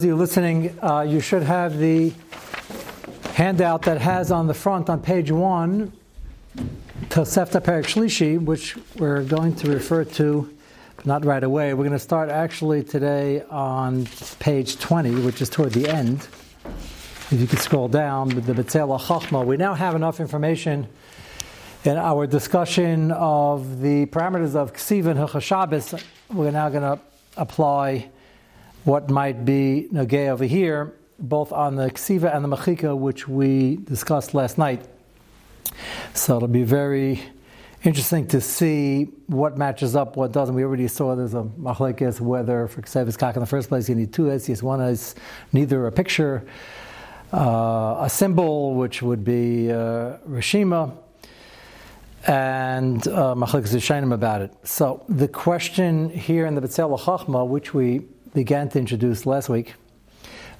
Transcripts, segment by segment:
You're listening, you should have the handout that has on the front, on page 1, Tosefta Perak Shlishi, which we're going to refer to, but not right away. We're going to start actually today on page 20, which is toward the end. If you could scroll down with the Betzel HaChochma. We now have enough information in our discussion of the parameters of K'Siv and HaChashabes. We're now going to apply what might be Nogay over here, both on the K'Siva and the Machika, which we discussed last night. So it'll be very interesting to see what matches up, what doesn't. We already saw there's a Machlick, whether for Ksevis Kak in the first place, you need two Essies, one is neither a picture, a symbol, which would be Rishima, and Machlick Zishanam about it. So the question here in the Betzel HaChochma, which we began to introduce last week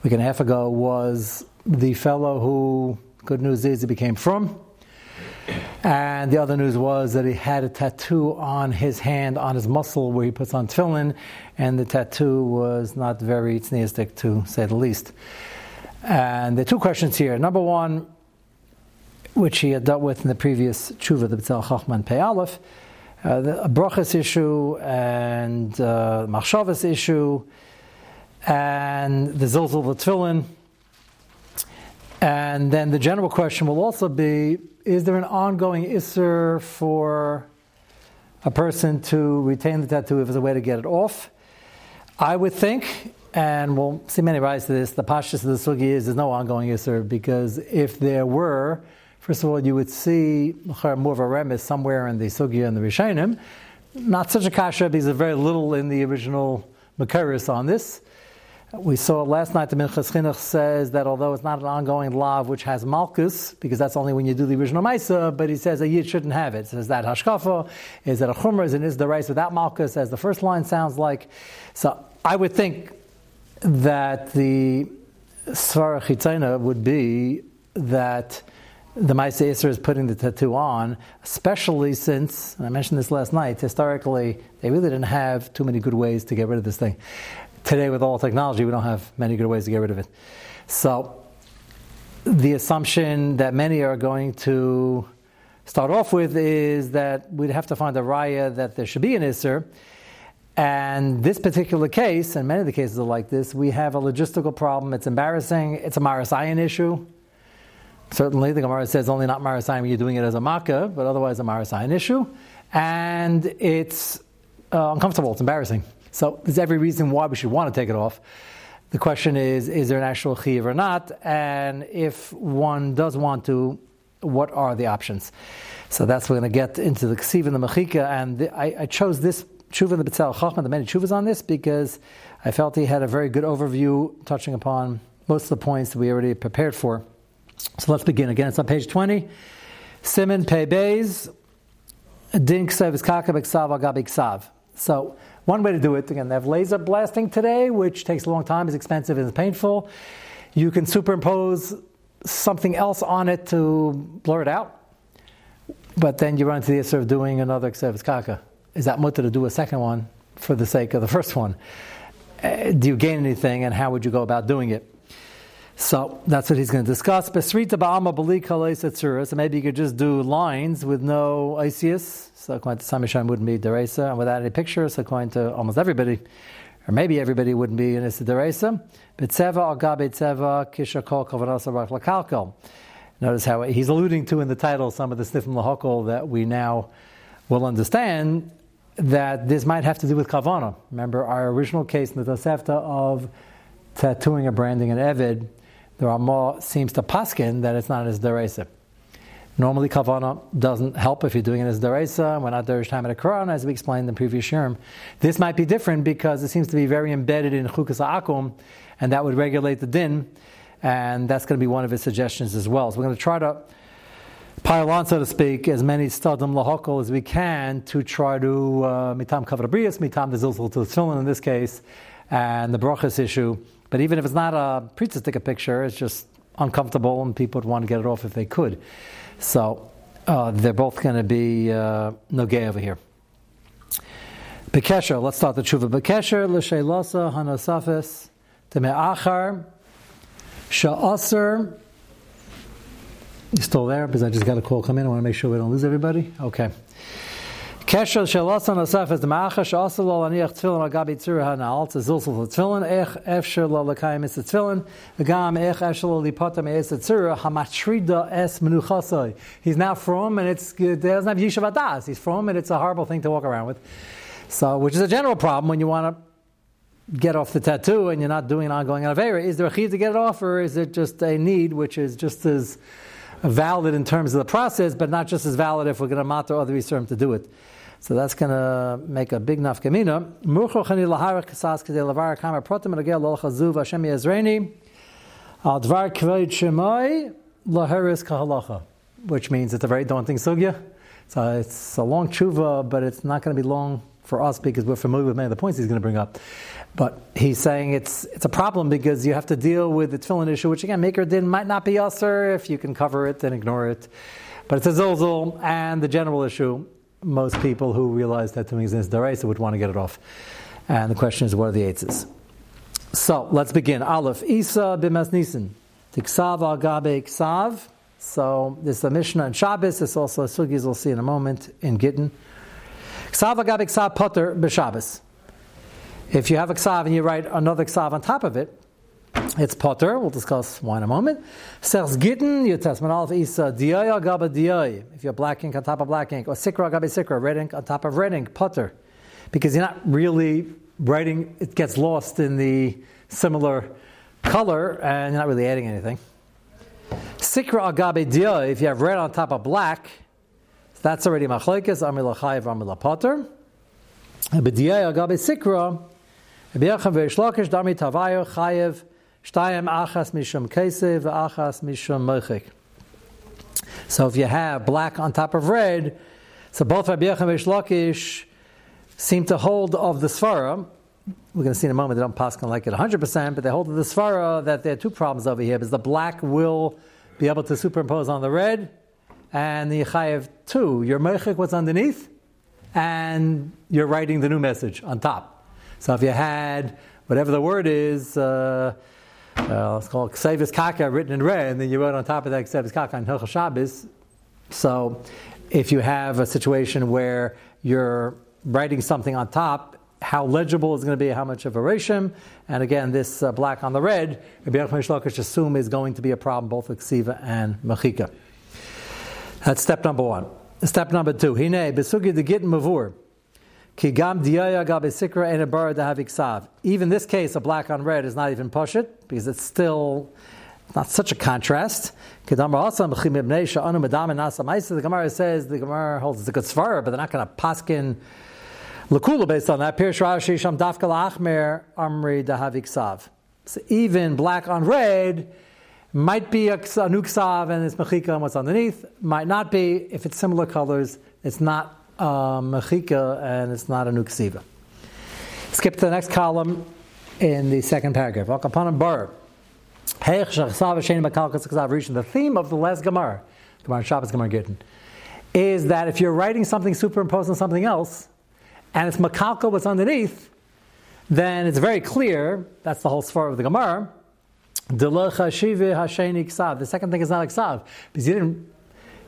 and a half ago, was the fellow who, good news is he became frum, and the other news was that he had a tattoo on his hand, on his muscle, where he puts on tefillin, and the tattoo was not very tznistic, to say the least. And there are two questions here. Number one, which he had dealt with in the previous tshuva, the Betzel HaChochma and Pe Aleph, the bruches issue and machsavus issue and the zilzal of the tefillin. And then the general question will also be, is there an ongoing isser for a person to retain the tattoo if there's a way to get it off? I would think, and we'll see many rise to this, the pashtus of the sugia is there's no ongoing isser, because if there were, first of all, you would see more of a remes somewhere in the sugia and the Rishonim. Not such a kasha, because there's very little in the original Makaris on this. We saw last night the Minchas Chinuch says that although it's not an ongoing law which has malchus, because that's only when you do the original Maisa, but he says a Yid shouldn't have it. So is that hashkafa? Is that a Chumrah? Is it is Dereisa without malchus, as the first line sounds like? So I would think that the Svarah Chitzaina would be that the Maaseh Isser is putting the tattoo on, especially since, and I mentioned this last night, historically, they really didn't have too many good ways to get rid of this thing. Today, with all technology, we don't have many good ways to get rid of it. So, the assumption that many are going to start off with is that we'd have to find a raya that there should be an Isser. And this particular case, and many of the cases are like this, we have a logistical problem. It's embarrassing. It's a Maris Ayin issue. Certainly, the Gemara says only not marasayim when you're doing it as a makkah, but otherwise a marasayim issue. And it's uncomfortable, it's embarrassing. So there's every reason why we should want to take it off. The question is there an actual chiv or not? And if one does want to, what are the options? So that's what we're going to get into the K'Siv and the Machika. And I chose this tshuva in the Betzel HaChochma, the many tshuvas on this, because I felt he had a very good overview touching upon most of the points that we already prepared for. So let's begin again. It's on page 20. Simin Pei Beis Din Ksevis Kaka Beksav Agabi Ksav. So one way to do it, again, they have laser blasting today, which takes a long time, is expensive, and is painful. You can superimpose something else on it to blur it out, but then you run into the issue of doing another Ksevis Kaka. Is that mutter to do a second one for the sake of the first one? Do you gain anything, and how would you go about doing it? So that's what he's going to discuss. So maybe you could just do lines with no Isis. So according to Samisham wouldn't be Dereza, and without any pictures, according to almost everybody, or maybe everybody, wouldn't be in Dereza. Notice how he's alluding to in the title some of the sniffim lahokol that we now will understand, that this might have to do with Kavana. Remember our original case in the Tosefta of tattooing or branding an Eved. The Ramah seems to Paskin that it's not as Dereisa. Normally, Kavana doesn't help if you're doing it as Dereisa. We're not Dereish time at a Quran, as we explained in the previous Shurim. This might be different because it seems to be very embedded in Chukas HaAkum, and that would regulate the din, and that's going to be one of his suggestions as well. So we're going to try to pile on, so to speak, as many Stadim Lahokal as we can to try to mitam Kavrabrias, mitam the Zilzal to the Tzulin in this case, and the Bruches issue. But even if it's not a pre-tznistic picture, it's just uncomfortable, and people would want to get it off if they could. So they're both going to be nogay over here. Bekesha, let's start the tshuva. Bekesha l'sheilasa hanosafes the me'achar sha'asr. You still there? Because I just got a call come in. I want to make sure we don't lose everybody. Okay. Kesha shalasan asaf as the ma'achar sha'asr lo laniach tefillin agabi tzur hanal tzilsul tefillin ech efshir lo l'kayim es tefillin agam ech efshir lo lipatam es tzur hamatrida es menuchasai. He's not from, and it's it doesn't have yishuv adas. He's from, and it's a horrible thing to walk around with. So, which is a general problem when you want to get off the tattoo and you're not doing an ongoing avera. Is there a chiyuv to get it off, or is it just a need which is just as valid in terms of the process, but not just as valid if we're going to matter other Issur to do it? So that's going to make a big nafkamina. Which means it's a very daunting sugya. So it's a long tshuva, but it's not going to be long for us because we're familiar with many of the points he's going to bring up. But he's saying it's a problem because you have to deal with the tefillin issue, which again, maker din might not be isser if you can cover it and ignore it. But it's a zilzul, and the general issue, most people who realize that tattooing exists Dereisa would want to get it off. And the question is, what are the eitzes? So let's begin. Aleph, Isa b'mas nisin, t'ksav al gabe ksav. So this is a Mishnah in Shabbos. This also a sugis we'll see in a moment in Gittin. Ksav al gabe ksav poter b'Shabbos. If you have a ksav and you write another ksav on top of it, it's poter. We'll discuss why in a moment. Sers gittin, your testament of isa, diyoy agaba diyoy. If you have black ink on top of black ink, or sikra agaba sikra, red ink on top of red ink, poter. Because you're not really writing, it gets lost in the similar color, and you're not really adding anything. Sikra agaba diyoy, if you have red on top of black, that's already machlekes, amila chayiv, amila poter. B'diyoy agaba sikra, B'yachem v'yishlokish dami tavayo chayev shtayim achas mishum K'Siv achas mishum mechik. So if you have black on top of red, so both B'yachem v'yishlokish seem to hold of the Svarah. We're going to see in a moment they don't Paskin like it 100%, but they hold of the Svarah that there are two problems over here, because the black will be able to superimpose on the red, and the chayev too. Your mechik was underneath, and you're writing the new message on top. So if you had whatever the word is, let's call it Ksevis kaka written in red, and then you wrote on top of that Ksevis kaka in HaChashabes. So if you have a situation where you're writing something on top, how legible is going to be, how much of a reshim, and again, this black on the red, Rabbi Yochanan Shlokish assume is going to be a problem both with K'Siv and Machika. That's step number one. Step number two, Hine, Besugi de Gittin Mavur. Even this case, a black on red is not even poshut because it's still not such a contrast. The Gemara says the Gemara holds it's a good svarah, but they're not going to paskin l'kula based on that. So even black on red might be a new ksav, and it's mechika and what's underneath. Might not be. If it's similar colors, it's not mechika, and it's not a new K'siva. Skip to the next column in the second paragraph. The theme of the last Gemara Shabbos, Gemara Gittin, is that if you're writing something superimposed on something else, and it's makalka what's underneath, then it's very clear, that's the whole svarah of the Gemara, the second thing is not ksav, because you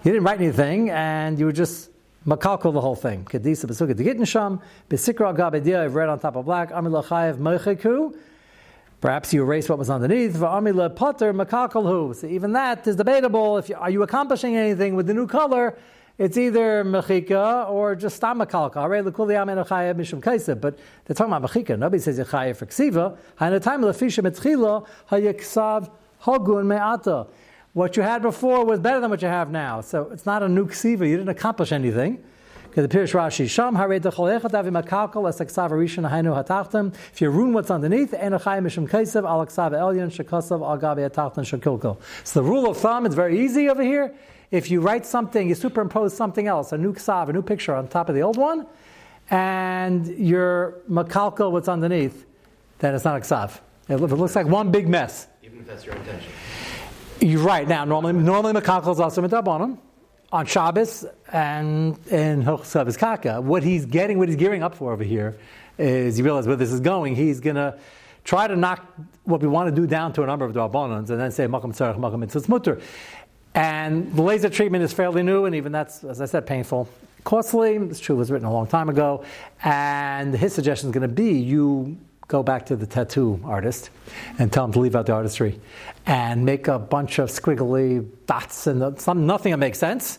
didn't write anything, and you were just makalko the whole thing. Kedisa besuka de gittin sham besikra gabedia red on top of black. Amila chayev mechiku. Perhaps you erase what was underneath. V'amila potter makalkolhu. So even that is debatable. If are you accomplishing anything with the new color, it's either mechika or just stam makalka. Arei lekuli amenu chayev mishum kaisa. But they're talking about mechika. Nobody says chayev for ksiva. Ha'natayim lefisha metzchila hayeksav hogun me'ata. What you had before was better than what you have now. So it's not a new ksiva. You didn't accomplish anything. Because the Pirush Rashi, Sham harei decholecha davi makalkal as aksav rishon hainu hatachtem. If you ruin what's underneath, en achayim mishum kaisav al aksav elyon shekasav al gabi hatachtem shekilkal. So the rule of thumb, it's very easy over here. If you write something, you superimpose something else, a new ksav, a new picture on top of the old one, and you're makalkal what's underneath, then it's not aksav. It looks like one big mess. Even if that's your intention. You're right. Now, normally makalkal is also mitabonim on Shabbos and in K'Siv kaka. What he's gearing up for over here is, you realize where this is going. He's going to try to knock what we want to do down to a number of d'rabanans, and then say makom tzarich, makom mitzvot mutter. And the laser treatment is fairly new, and even that's, as I said, painful, costly. This tshuva was written a long time ago, and his suggestion is going to be you go back to the tattoo artist and tell him to leave out the artistry and make a bunch of squiggly dots and nothing that makes sense.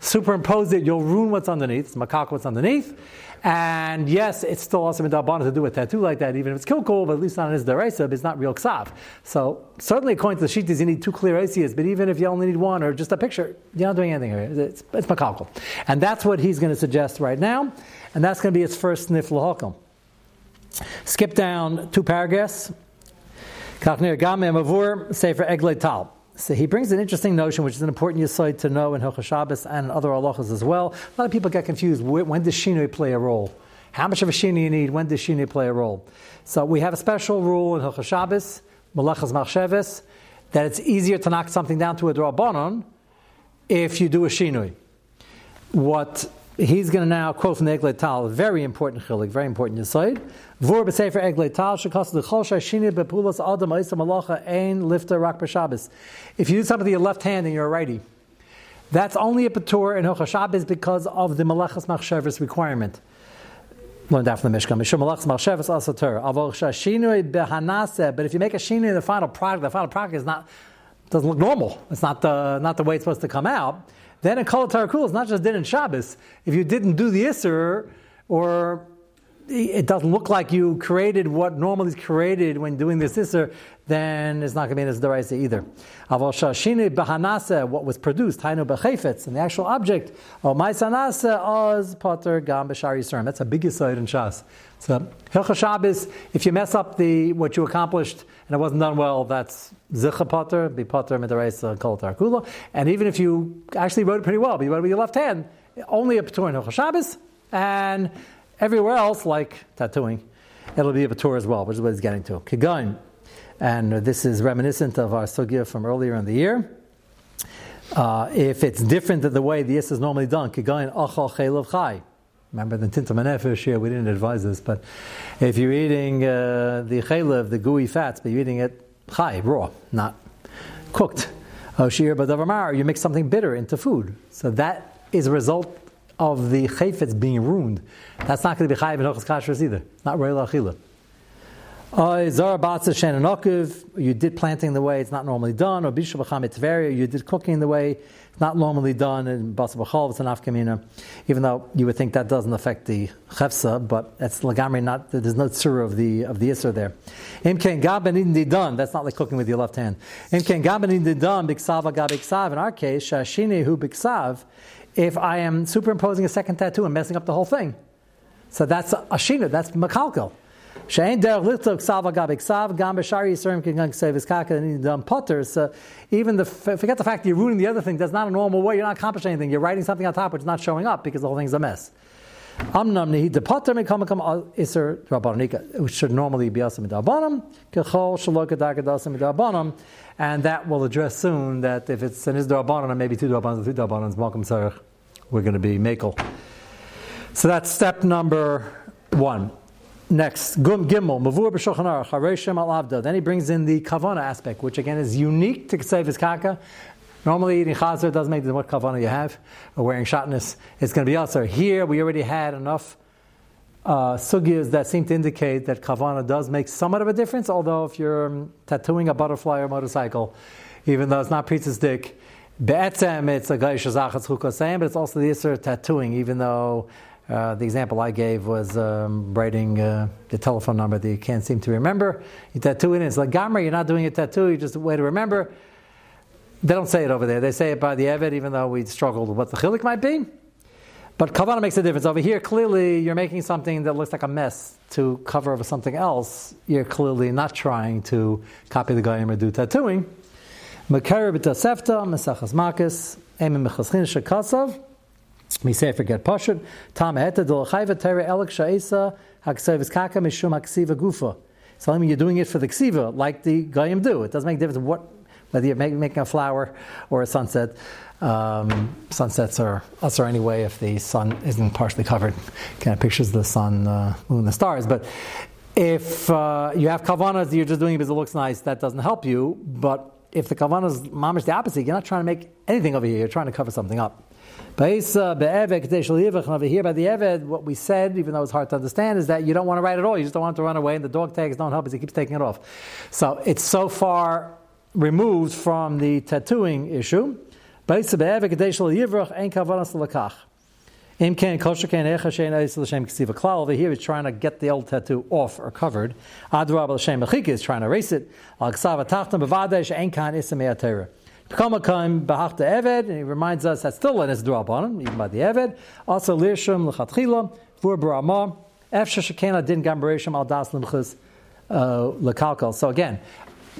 Superimpose it, you'll ruin what's underneath. It's macaque what's underneath. And yes, it's still also awesome in Dalbana to do a tattoo like that, even if it's kilkul, but at least not in his Dereisa, but it's not real K'Siv. So, certainly according to the Shittas, you need two clear Asias, but even if you only need one or just a picture, you're not doing anything here. It's macaque. And that's what he's going to suggest right now, and that's going to be his first sniff l'hokum. Skip down two paragraphs. Kachnir Gameh Mavur, Sefer Eglei Tal. So he brings an interesting notion, which is an important yesod to know in HaChashabes and other halachas as well. A lot of people get confused. When does shinui play a role? How much of a shinui you need? When does shinui play a role? So we have a special rule in HaChashabes, malachas machsavus, that it's easier to knock something down to a drabanon if you do a shinui. What he's going to now quote from the Eglei Tal, very important chilik, very important yesod. Vur b'sefer Eglei Tal shekas l'chol shashinui bepulas adam ha'isam malacha ein lifter rak b'shabbos. If you do something with your left hand and you're a righty, that's only a patur in HaChashabes because of the malachas machshavus requirement. Learned that from the Mishkan. Mishum malachas machshavus asatur. Avol shashinui b'hanaseh. But if you make a shinui in the final product doesn't look normal. It's not the way it's supposed to come out. Then a kol tarakul is not just din and Shabbos. If you didn't do the isser, or it doesn't look like you created what normally is created when doing this isser, then it's not going to be in this Dereisa either. Avol shashini b'hanase, what was produced, hainu b'chefetz, and the actual object, o maisanase oz poter gam b'shar yisurim. That's a big yesod in Shas. So hilchos Shabbos, if you mess up what you accomplished and it wasn't done well, that's zicha poter, be poter midereisa kol tarakula. And even if you actually wrote it pretty well, but you wrote it with your left hand, only a patur in hilchos Shabbos, and everywhere else, like tattooing, it'll be a patur as well, which is what he's getting to. Kigain. And this is reminiscent of our sugia from earlier in the year. If it's different than the way the isser is normally done, kigain achal chelav chai. Remember the tintam hanefesh here, we didn't advise this, but if you're eating the chelav, the gooey fats, but you're eating it chai, raw, not cooked. Oshir b'davar mar, you mix something bitter into food. So that is a result of the chayfetz being ruined. That's not going to be chayiv in hilchos kashrus either. Not reila chila. You did planting the way it's not normally done, or you did cooking the way it's not normally done, and even though you would think that doesn't affect the chefsa, but that's lagamri, not, there's no tzura of the isser there. That's not like cooking with your left hand. In our case, if I am superimposing a second tattoo and messing up the whole thing, so that's ashina, that's makalkel. So even forget the fact that you're ruining the other thing. That's not a normal way. You're not accomplishing anything. You're writing something on top which is not showing up because the whole thing's a mess. It should normally be asim d'rabanan, and that will address soon that if it's an is d'rabanan and maybe two d'rabanan, three d'rabanan, malchus tzarich, we're going to be makel. So that's step number one. Next, Gum Gimel, Mavur b'Shulchan Aruch, Haroshem al Avda. Then he brings in the Kavana aspect, which again is unique to Ksevis Kaka. Normally eating Chazer doesn't make what Kavana you have, or wearing Shatnus, it's going to be also. Here we already had enough sugyas that seem to indicate that Kavana does make somewhat of a difference, although if you're tattooing a butterfly or a motorcycle, even though it's not pizza's Be'etzem, it's a Gaisha Zachatz Chukosayim, but it's also the Issur tattooing, even though the example I gave was writing the telephone number that you can't seem to remember. You tattoo it, and it's like gamra, you're not doing a tattoo, you're just a way to remember. They don't say it over there. They say it by the Eved, even though we struggled with what the chilik might be. But Kavana makes a difference. Over here, clearly, you're making something that looks like a mess to cover over something else. You're clearly not trying to copy the Goyim or do tattooing. Mekara b'Tosefta, Mesachas Makis, Eimim Mechaschin Shekasov, we say forget Pashut. Tam heta d'lachayva tera elik sha'isa ha'ksevis kaka mishum ha'ksiva gufa. So I mean, you're doing it for the ksiva, like the goyim do. It doesn't make a difference whether you're making a flower or a sunset. Sunsets are us or anyway if the sun isn't partially covered. Kind of pictures the sun, moon, the stars. But If you have kavanas, you're just doing it because it looks nice, that doesn't help you. But if the kavanah is mamish the opposite, you're not trying to make anything over here, you're trying to cover something up. Over here by the Eved, what we said, even though it's hard to understand, is that you don't want to write at all. You just don't want it to run away, and the dog tags don't help because he keeps taking it off. So it's so far removed from the tattooing issue. Over here he's trying to get the old tattoo off or covered. Machika is trying to erase it. And he reminds us that's still an isdur on him, even by the Eved. Also, Lirshim, L'chatchila, Vur Brahma, Efsha Shekena, Din Gambereshim, Al Das Limchus, L'kalkal. So again,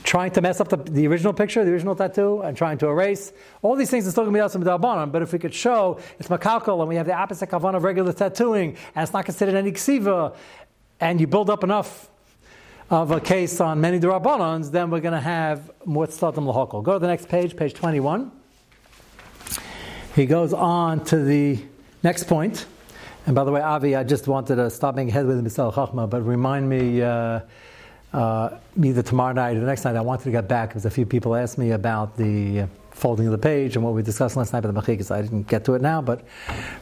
trying to mess up the original picture, the original tattoo, and trying to erase. All these things are still going to be also midrabanan, but if we could show it's makalkal and we have the opposite kavanah of regular tattooing, and it's not considered any ksiva, and you build up enough of a case on many Durabanans, then we're going to have more Tzlatim L'Hokal. Go to the next page, page 21. He goes on to the next point. And by the way, Avi, I just wanted to stop being ahead with the Betzel HaChochma, but remind me either tomorrow night or the next night, I wanted to get back, because a few people asked me about the folding of the page and what we discussed last night with the Machika, so I didn't get to it now, but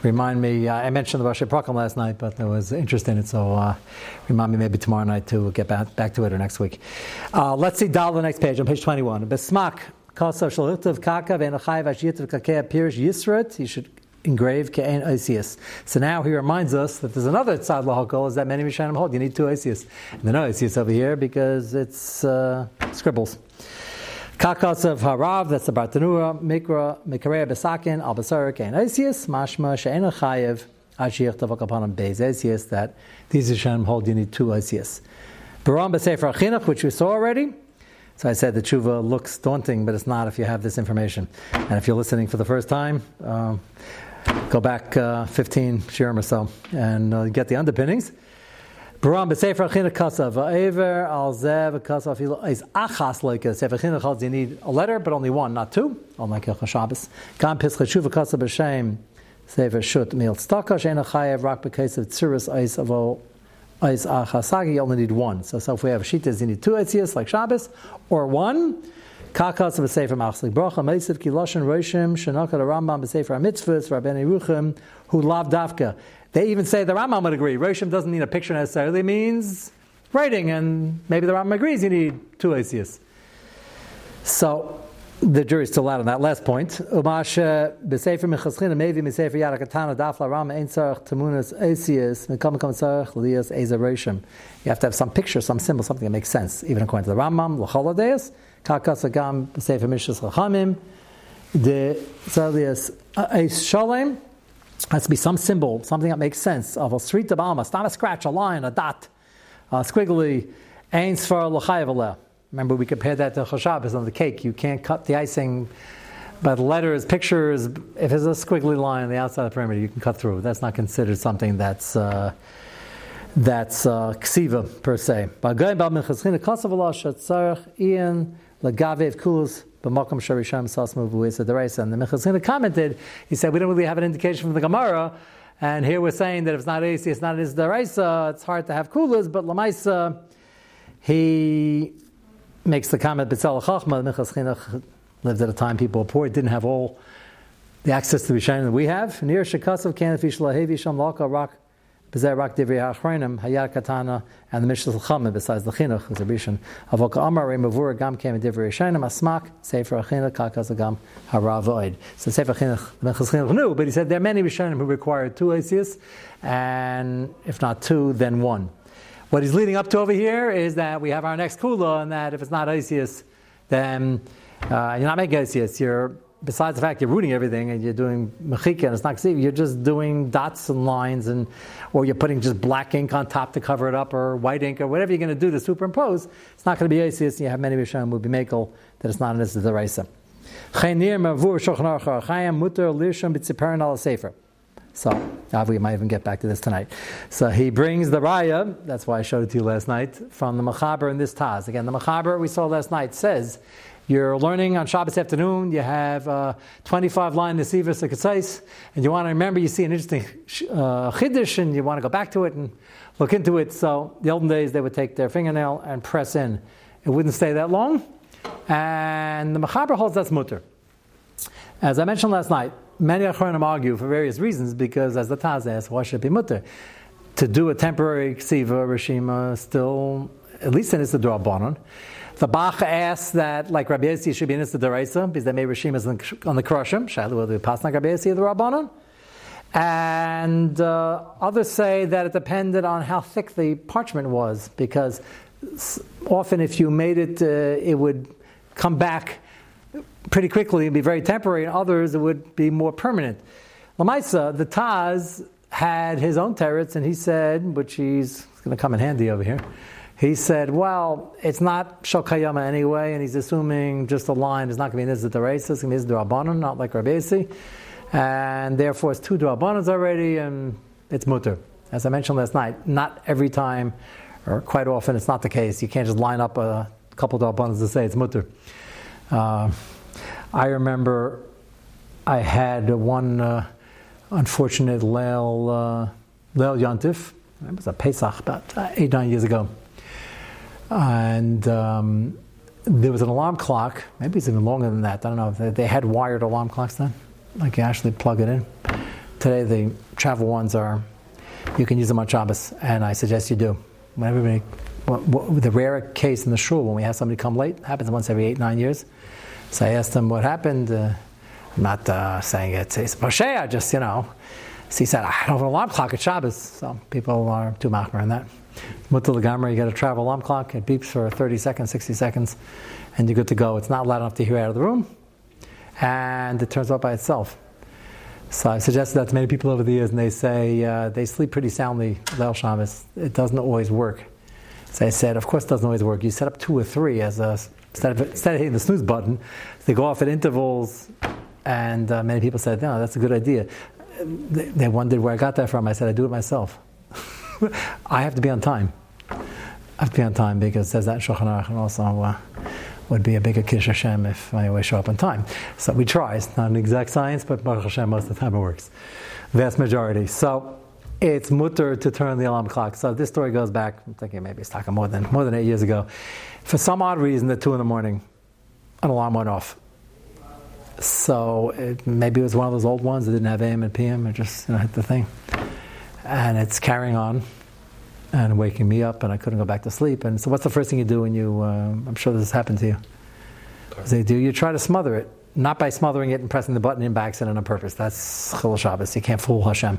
remind me, I mentioned the Rosh Hashanah last night, but there was interest in it, so remind me maybe tomorrow night too, we'll get back to it, or next week. Let's see down the next page, on page 21. Besmak, Kasav Shalitav Kaka, Venachai Vashitav Kakea Pirish Yisrat, you should engrave Ke'en Oisius. So now he reminds us that there's another Tzad L'Hokol, is that many Rishanim hold, you need two Oisius. And there's no Oisius over here, because it's scribbles. Kakas of Harav, that's the Bartanura, Mikra, Mikareya Besakin, Albasarik, and Asius, Mashma, She'en Chayev, Ashir Tavak upon Bez Asius, that these Hashem hold you need two Asius. Baram Besefer Achinach, which we saw already. So I said the tshuva looks daunting, but it's not if you have this information. And if you're listening for the first time, go back 15 shirim or so and get the underpinnings. Baram b'sefer achinach kasav va'aver al zev kasav filo is achas like sefer achinach holds you need a letter but only one, not two, unlike HaChashabes. Gam pischet shuva kasav b'shem sefer shut mil staka she'en chayev rak b'kasav tziras is avo is achasagi. You only need one. So if we have shitas, you need two etzias like Shabbos or one. Kakas b'sefer machslik bracha meisiv kiloshin roshim shenaka the Rambam b'sefer mitzvus rabbeinu ruchim who lav davka. They even say the Rambam would agree. Roshim doesn't mean a picture necessarily, it means writing, and maybe the Rambam agrees you need two Asias. So the jury's still out on that last point. Umasha b'sefer mechaschina mevi b'sefer yarakatana dafla Rambam ein tzarech temunas Asias mekamekam tzarech lias eza roshim. You have to have some picture, some symbol, something that makes sense, even according to the Rambam. L'chol hadeis kakasagam b'sefer mishas chachamim de tzalias eis shalem. Has to be some symbol, something that makes sense. Of a street of almas, not a scratch, a line, a dot, a squiggly. Ein svar l'chayvela. Remember, we compared that to HaChashabes on the cake. You can't cut the icing, but letters, pictures. If there's a squiggly line on the outside of the perimeter, you can cut through. That's not considered something that's ksiva per se. And the Mechika commented, he said, we don't really have an indication from the Gemara, and here we're saying that if it's not Eisi, it's not his Dereisa, it's hard to have Kulas, but Lamaisa, he makes the comment, Betzel HaChochma, the Mechika lived at a time people were poor, didn't have all the access to the Zishanam that we have. Near Shekasav, Kanafish, Lahevi, Sham, Laka, Rak, Bezer, Rak, Divri, Achrenim, Hayar, Katana, and the Mishnah L'Chamim, besides the Chinuch, the Rishon, Avoka Amar, Remavur, Gam, Kem, Divri, Shanim, Asmak, Sefer Achinach, Kakazagam, Haravoid. So Sefer Achinach, the Mechaz Chinuch knew, but he said there are many Rishonim who require two Asias, and if not two, then one. What he's leading up to over here is that we have our next Kula, and that if it's not Asias, then you're not making Asias, you're besides the fact you're rooting everything and you're doing mechika and it's not K'Siv, you're just doing dots and lines, and or you're putting just black ink on top to cover it up, or white ink, or whatever you're going to do to superimpose. It's not going to be Asius, and you have many Rishonim who be makel that it's not an Issur D'Oraisa. So, we might even get back to this tonight. So he brings the Raya, that's why I showed it to you last night, from the Mechaber in this Taz. Again, the Mechaber we saw last night says You're learning on Shabbos afternoon, you have 25 line Nesivos L'Ketzeis, and you want to remember, you see an interesting Chiddush, and you want to go back to it and look into it. So the olden days, they would take their fingernail and press in. It wouldn't stay that long, and the Mechaber holds that's mutter. As I mentioned last night, many Achronim argue for various reasons, because as the Taz asks, why should it be mutter? To do a temporary K'Siv or Rishima still, at least in Issur D'Rabbanan. The Bach asks that, like Rabbi Yossi, should be in Issur Dereisa, because they made Rishimas on the Krashim. Shaila, whether they pass on Rabbi Yossi or the Rabbanon. And others say that it depended on how thick the parchment was, because often if you made it, it would come back pretty quickly and be very temporary, and others it would be more permanent. L'maisa, the Taz had his own teretz, and he said, which he's going to come in handy over here, he said, well, it's not Shokayama anyway, and he's assuming just a line is not going to be in Issur Dereisa, it's going to be Issur D'Rabbanan, not like Rabbi Yossi, and therefore it's two D'Rabbanans already, and it's mutter. As I mentioned last night, not every time, or quite often, it's not the case. You can't just line up a couple D'Rabbanans to say it's mutter. I remember I had one unfortunate Leil Yontif. It was a Pesach about 8-9 years ago. And there was an alarm clock, maybe it's even longer than that, I don't know, if they had wired alarm clocks then, like you actually plug it in. Today the travel ones are, you can use them on Shabbos, and I suggest you do. When everybody, the rare case in the shul when we have somebody come late, happens once every 8-9 years, so I asked them what happened. I'm not saying it's Moshe, I just, so he said, I don't have an alarm clock at Shabbos, so people are too machmer on that. Mutal Gamra, you got a travel alarm clock, it beeps for 30 seconds, 60 seconds, and you're good to go. It's not loud enough to hear out of the room, and it turns out by itself. So I've suggested that to many people over the years, and they say they sleep pretty soundly, Leil Shabbos. It doesn't always work. So I said, of course it doesn't always work. You set up 2 or 3 instead of hitting the snooze button, they go off at intervals, and many people said, no, that's a good idea. They wondered where I got that from. I said, I do it myself. I have to be on time. Because it says that in Shulchan Aruch, and also would be a bigger Kiddush Hashem if I always show up on time. So we try. It's not an exact science, but Baruch Hashem, most of the time it works. Vast majority. So it's mutter to turn the alarm clock. So this story goes back, I'm thinking maybe it's talking more than 8 years ago. For some odd reason, at 2 a.m, an alarm went off. So maybe it was one of those old ones that didn't have AM and PM, it just hit the thing. And it's carrying on and waking me up, and I couldn't go back to sleep. And so what's the first thing you do when you, I'm sure this has happened to you, you try to smother it. Not by smothering it and pressing the button in by accident on purpose. That's Chilul Shabbos. You can't fool Hashem.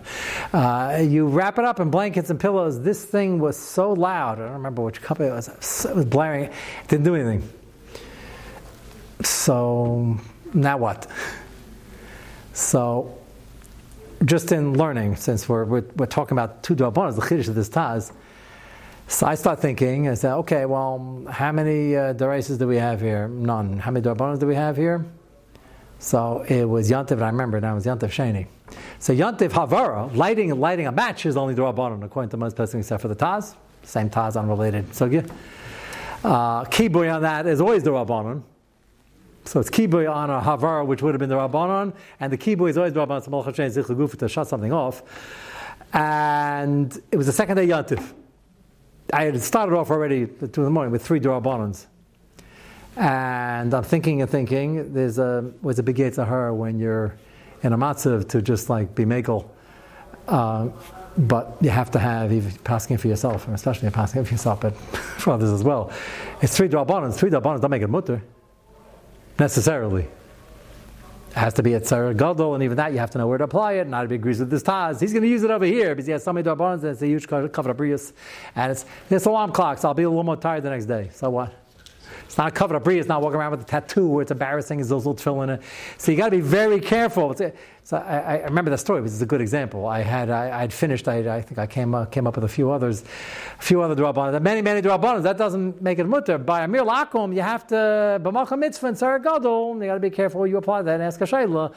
You wrap it up in blankets and pillows. This thing was so loud, I don't remember which company it was blaring. It didn't do anything. So now what? So just in learning, since we're talking about two d'Rabbanans, the Chiddush of this Taz, so I start thinking, I say, okay, well, how many Dereisas do we have here? None. How many d'Rabbanans do we have here? So it was Yontif, and I remember now it was Yontif Sheni. So Yontif Havara, lighting a match is only d'Rabbanan, according to most posting except for the Taz, same Taz, unrelated sugia. Kibui on that is always d'Rabbanan. So it's kibui on a havara, which would have been the Rabbanon, and the kibui is always the Rabbanon, so Malchus Shein Zichel Gufa to shut something off. And it was the second day Yontif. I had started off already at 2 a.m. with 3 Rabbanons. And I'm thinking, there's a big yetzer hara when you're in a matzav to just like be mekel. But you have to have even Paskin for yourself, or especially Paskin for yourself, but for others as well. It's 3 Rabbanons. 3 Rabbanons don't make it mutter. Necessarily. It has to be at Tzara Gadol, and even that you have to know where to apply it, and not everybody agrees with this Taz. He's going to use it over here, because he has so many d'Rabbanans, and it's a huge covered up brius, and it's alarm clocks, so I'll be a little more tired the next day. So what? It's not a covered up brius, it's not walking around with a tattoo where it's embarrassing, it's those little tefillin. So you got to be very careful. So I remember that story, because it's a good example. I think I came up with a few other d'Rabbanans, many, many d'Rabbanans. That doesn't make it mutter. By a mere lakum, you have to, b'malcha mitzvah and tzara gadol, you got to be careful you apply that and ask a shayla.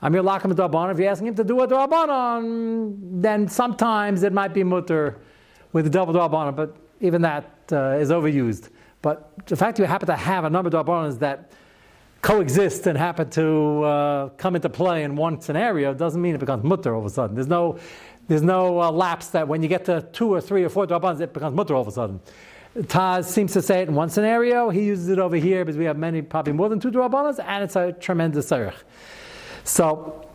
A mere lakum d'Rabbanan, if you're asking him to do a d'Rabbanan, then sometimes it might be mutter with a double d'Rabbanan, but even that is overused. But the fact that you happen to have a number of d'Rabbanans that coexist and happen to come into play in one scenario, doesn't mean it becomes mutter all of a sudden. There's no lapse that when you get to 2 or 3 or 4 drabans, it becomes mutter all of a sudden. Taz seems to say it in one scenario. He uses it over here because we have many, probably more than 2 drabanas, and it's a tremendous sarich. So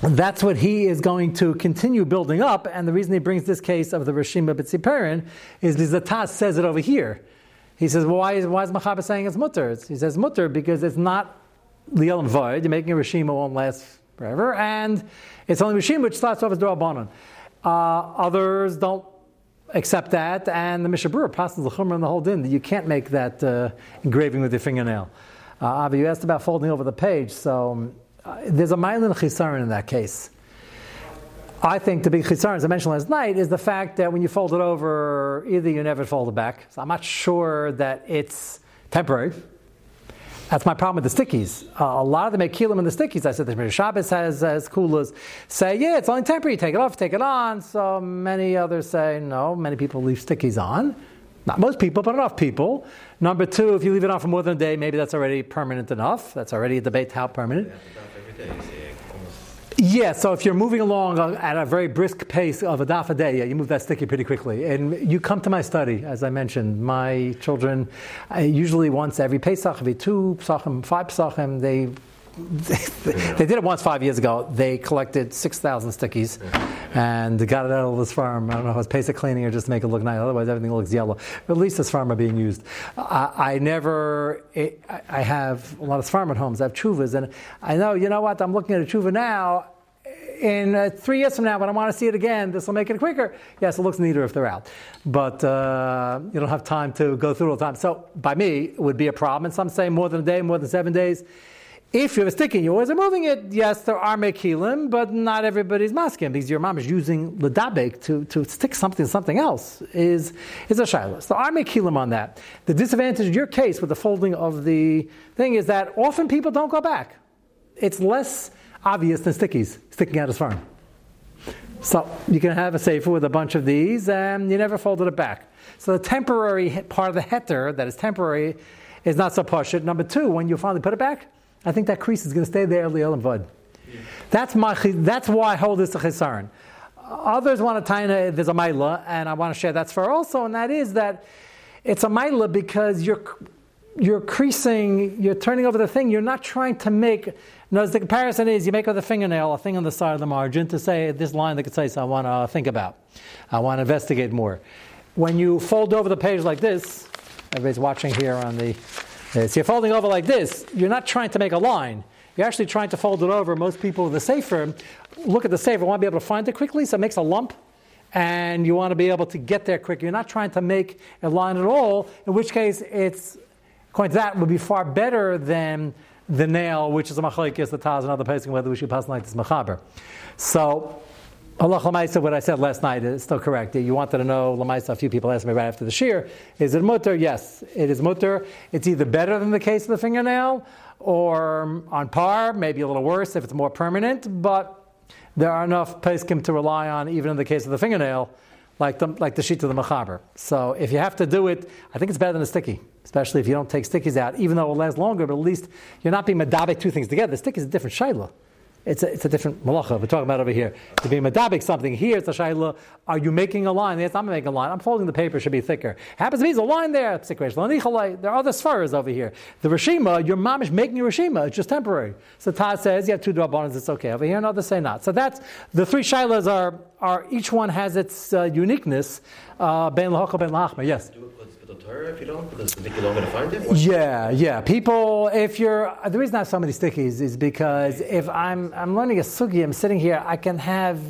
that's what he is going to continue building up, and the reason he brings this case of the Rishima B'tziperin is because the Taz says it over here. He says, well, why is Machaba saying it's mutter? He says mutter because it's not Liel Void. You're making a Rishima won't last forever, and it's only Rishima which starts off as Durabanan. Others don't accept that, and the Mishabura passes the Chumrah and the whole din. You can't make that engraving with your fingernail. Avi, you asked about folding over the page, so there's a mile and chisaron in that case. I think the big chisaron, as I mentioned last night, is the fact that when you fold it over, either you never fold it back. So I'm not sure that it's temporary. That's my problem with the stickies. A lot of them make kilim in the stickies. I said the HaChashabes has coolers say, yeah, it's only temporary. Take it off, take it on. So many others say, no, many people leave stickies on. Not most people, but enough people. Number 2, if you leave it on for more than a day, maybe that's already permanent enough. That's already a debate how permanent. Yeah, so if you're moving along at a very brisk pace of a daf a day, yeah, you move that sticky pretty quickly. And you come to my study, as I mentioned. My children, usually once every Pesach, every 2 Pesachim, 5 Pesachim, they did it once 5 years ago. They collected 6,000 stickies and got it out of this farm. I don't know if it was Pesach cleaning or just to make it look nice. Otherwise, everything looks yellow. But at least this farm are being used. I have a lot of farm at homes. I have tshuvas, and I know. You know what? I'm looking at a tshuva now. In 3 years from now, when I want to see it again, this will make it quicker. Yes, it looks neater if they're out. But you don't have time to go through all the time. So, by me, it would be a problem. And some say more than a day, more than 7 days. If you have a stick and you always are moving it, yes, there are mekilim, but not everybody's masking, because your mom is using ledabek to stick something to something else is a shayla. So there are mekilim on that. The disadvantage in your case with the folding of the thing is that often people don't go back. It's less obvious than stickies, sticking out as farm. So you can have a sefer with a bunch of these, and you never folded it back. So the temporary part of the heter that is temporary is not so pashut. Number 2, when you finally put it back, I think that crease is going to stay there, Liel and Vod. That's why I hold this a chisaron. Others want to tie in, there's a maila, and I want to share that for also, and that is that it's a maila because you're creasing, you're turning over the thing, you're not trying to make, notice the comparison is you make with a fingernail a thing on the side of the margin to say this line that could say, so I want to think about, I want to investigate more. When you fold over the page like this, everybody's watching here on the... So you're folding over like this, you're not trying to make a line. You're actually trying to fold it over. Most people with a sefer look at the sefer, want to be able to find it quickly, so it makes a lump, and you want to be able to get there quick. You're not trying to make a line at all, in which case it's, according to that, would be far better than the nail, which is a Machlick, the Taz, and other places, whether we should pass like this Machaber. So, Allah Lamaisa, what I said last night is still correct. You wanted to know Lamaisa, a few people asked me right after the shir, is it mutter? Yes, it is mutter. It's either better than the case of the fingernail or on par, maybe a little worse if it's more permanent, but there are enough Paskin to rely on even in the case of the fingernail, like the sheet of the Machaber. So if you have to do it, I think it's better than a sticky, especially if you don't take stickies out, even though it lasts longer, but at least you're not being medabek 2 things together. The sticky is a different shayla. It's a different malacha we're talking about over here. To be medabik something here, it's a shayla. Are you making a line? Yes, I'm making a line. I'm folding the paper, it should be thicker. Happens to be there's a line there. There are other svaras over here. The Rishima, your mom is making a Rishima. It's just temporary. So Taz says, yeah, 2 drabanas, it's okay over here, and others say not. So that's the 3 shaylas are each one has its uniqueness. Ben lahocha, ben lahachma. Yes. If you don't, because you don't want to find it? Yeah. People, if you're... The reason I have so many stickies is because if I'm learning a sugia, I'm sitting here, I can have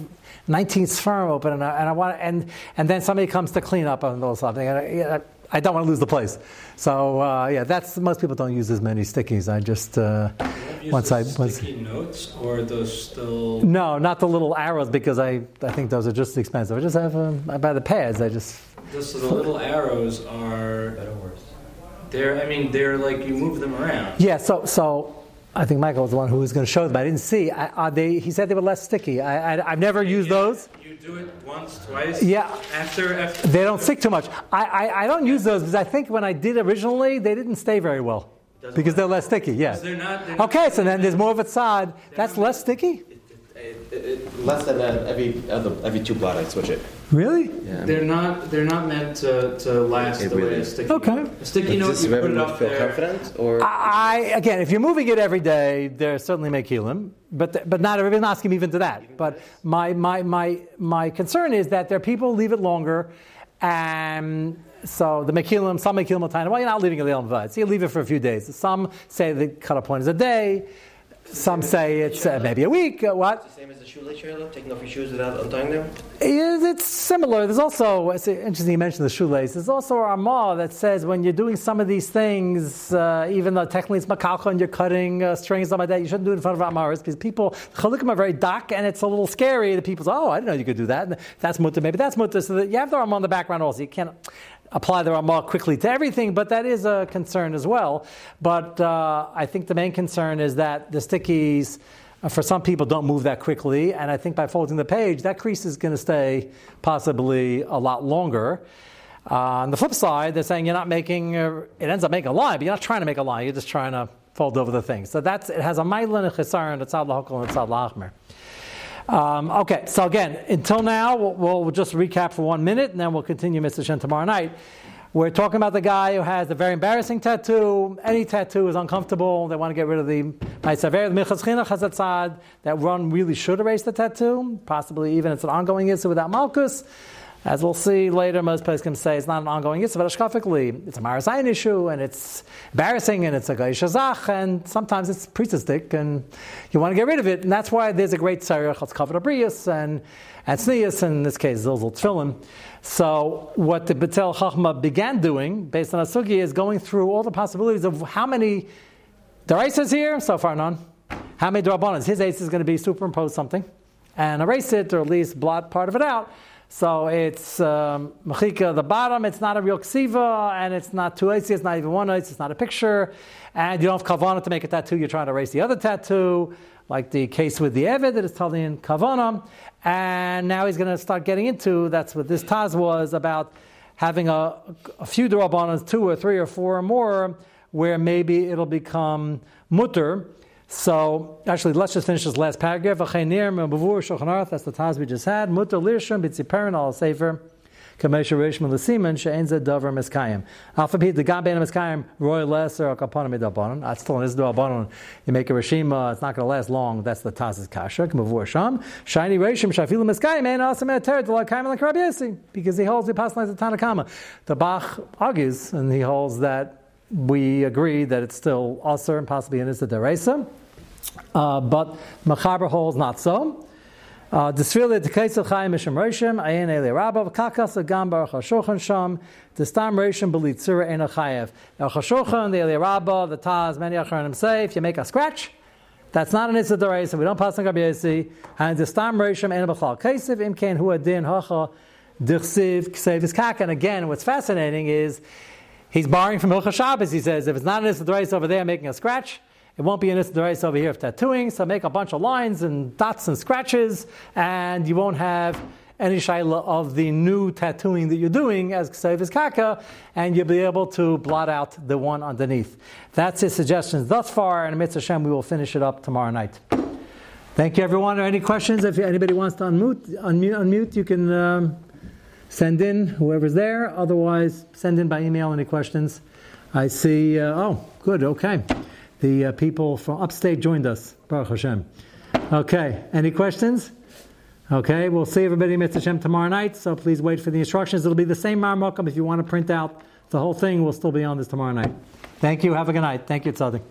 19 sperm open, and I want and then somebody comes to clean up on those something, and I don't want to lose the place. So, that's... Most people don't use as many stickies. I just... sticky notes or those still... No, not the little arrows, because I think those are just expensive. I just have... I buy the pads, I just... So the little arrows are better or worse. They're like you move them around. Yeah, so I think Michael was the one who was going to show them. I didn't see. He said they were less sticky. I've never used those. You do it once, twice. Yeah. After they don't stick too much. I don't use those because I think when I did originally, they didn't stay very well. Because they're less sticky, yeah. Okay, so then there's more of a tzad. That's less sticky? Less than every two blot I switch it. Really? Yeah. They're not meant to last it the really way a sticky. Okay. A sticky note, you put it up feel there. Confident, or again, if you're moving it every day, there certainly may kill him, but not everybody's not asking even to that. But my concern is that there are people leave it longer, and so the mekilim, some mekilim will tell you, well, you're not leaving it long, so you leave it for a few days. Some say the cut-off point is a day. Some say it's maybe a week. What? It's the same as the shoelace trailer, taking off your shoes without untying them? It's similar. There's also, it's interesting you mentioned the shoelace, there's also a Ramah that says when you're doing some of these things, even though technically it's machaka and you're cutting strings, something like that, you shouldn't do it in front of Amaris because people, chalukim are very dark and it's a little scary. The people say, oh, I didn't know you could do that. And that's mutter, maybe that's mutter. So that you have the Ramah in the background also. You can't apply the Ramah quickly to everything, but that is a concern as well. But I think the main concern is that the stickies, for some people, don't move that quickly, and I think by folding the page, that crease is going to stay possibly a lot longer. On the flip side, they're saying you're not making, it ends up making a line, but you're not trying to make a line, you're just trying to fold over the thing. So it has a mailin, a chesaron, a tzad l'hokol, and a tzad l'achmer. Okay, so again, until now, we'll just recap for 1 minute, and then we'll continue, Mr. Shen, tomorrow night. We're talking about the guy who has a very embarrassing tattoo. Any tattoo is uncomfortable. They want to get rid of the that one really should erase the tattoo. Possibly even it's an ongoing issue without malchus. As we'll see later, most poskim say it's not an ongoing issue, but ashkafically, it's a Maris Ayin issue, and it's embarrassing, and it's a gayshazach, and sometimes it's priestestic, and you want to get rid of it, and that's why there's a great tzarech that's covered abrius and tznius, and in this case zilzal tefillin. So what the Betzel HaChochma began doing, based on a sugia, is going through all the possibilities of how many Dereisa is here, so far none. How many Derabanan? His ace is going to be superimpose something, and erase it, or at least blot part of it out. So it's Machika, the bottom, it's not a real K'Siv, and it's not two Eitz, it's not even one Eitz, it's not a picture, and you don't have Kavana to make a tattoo, you're trying to erase the other tattoo, like the case with the Eved that is telling in Kavana, and now he's going to start getting into, that's what this Taz was, about having a few Derabanans, 2 or 3 or 4 or more, where maybe it'll become Mutter. So, actually, let's just finish this last paragraph. That's the Taz we just had. Mutter lirshim b'tziperin al sefer k'meisha rishim l'simen she'en zed davar meskayim. Alphabet the gaben meskayim roy lesser al kaponim edabonon. That's still in Israel. You make a Rishima, it's not going to last long. That's the Taz's kasha. K'mavur sham shiny rishim shafilu meskayim and also me'ateret l'akayim l'karabiyasi, because he holds the apostle of Tanakama. The Bach argues, and he holds that. We agree that it's still isser and possibly an isser Dereisa, but Mechaber holds not so. Desfile the case of Chaim Mishim Reishim Ayin Eli Rabba Kakas Agam Baruch Hashulchan Sham Destam Reishim Belitzura Ein Achayev. Now Hashulchan, the Eli Rabba, the Taz, many Acharonim say if you make a scratch, that's not an isser Dereisa. We don't pass on Gabiesi and Destam Reishim Ein Bechal K'Siv Imken Hu Adin Hacha Dichsiv Ksevis Kaka. And again, what's fascinating is. He's borrowing from HaChashabes. He says, if it's not an Issur Dereisa over there making a scratch, it won't be an Issur Dereisa over here of tattooing, so make a bunch of lines and dots and scratches, and you won't have any shaila of the new tattooing that you're doing as K'Siv Kaka, and you'll be able to blot out the one underneath. That's his suggestions thus far, and amidst Hashem, we will finish it up tomorrow night. Thank you, everyone. Any questions? If anybody wants to unmute you can... send in whoever's there. Otherwise, send in by email any questions. I see. Good. Okay, the people from upstate joined us. Baruch Hashem. Okay. Any questions? Okay. We'll see everybody, Mr. Hashem, tomorrow night. So please wait for the instructions. It'll be the same Marmukam. If you want to print out the whole thing, we'll still be on this tomorrow night. Thank you. Have a good night. Thank you, Tzadik.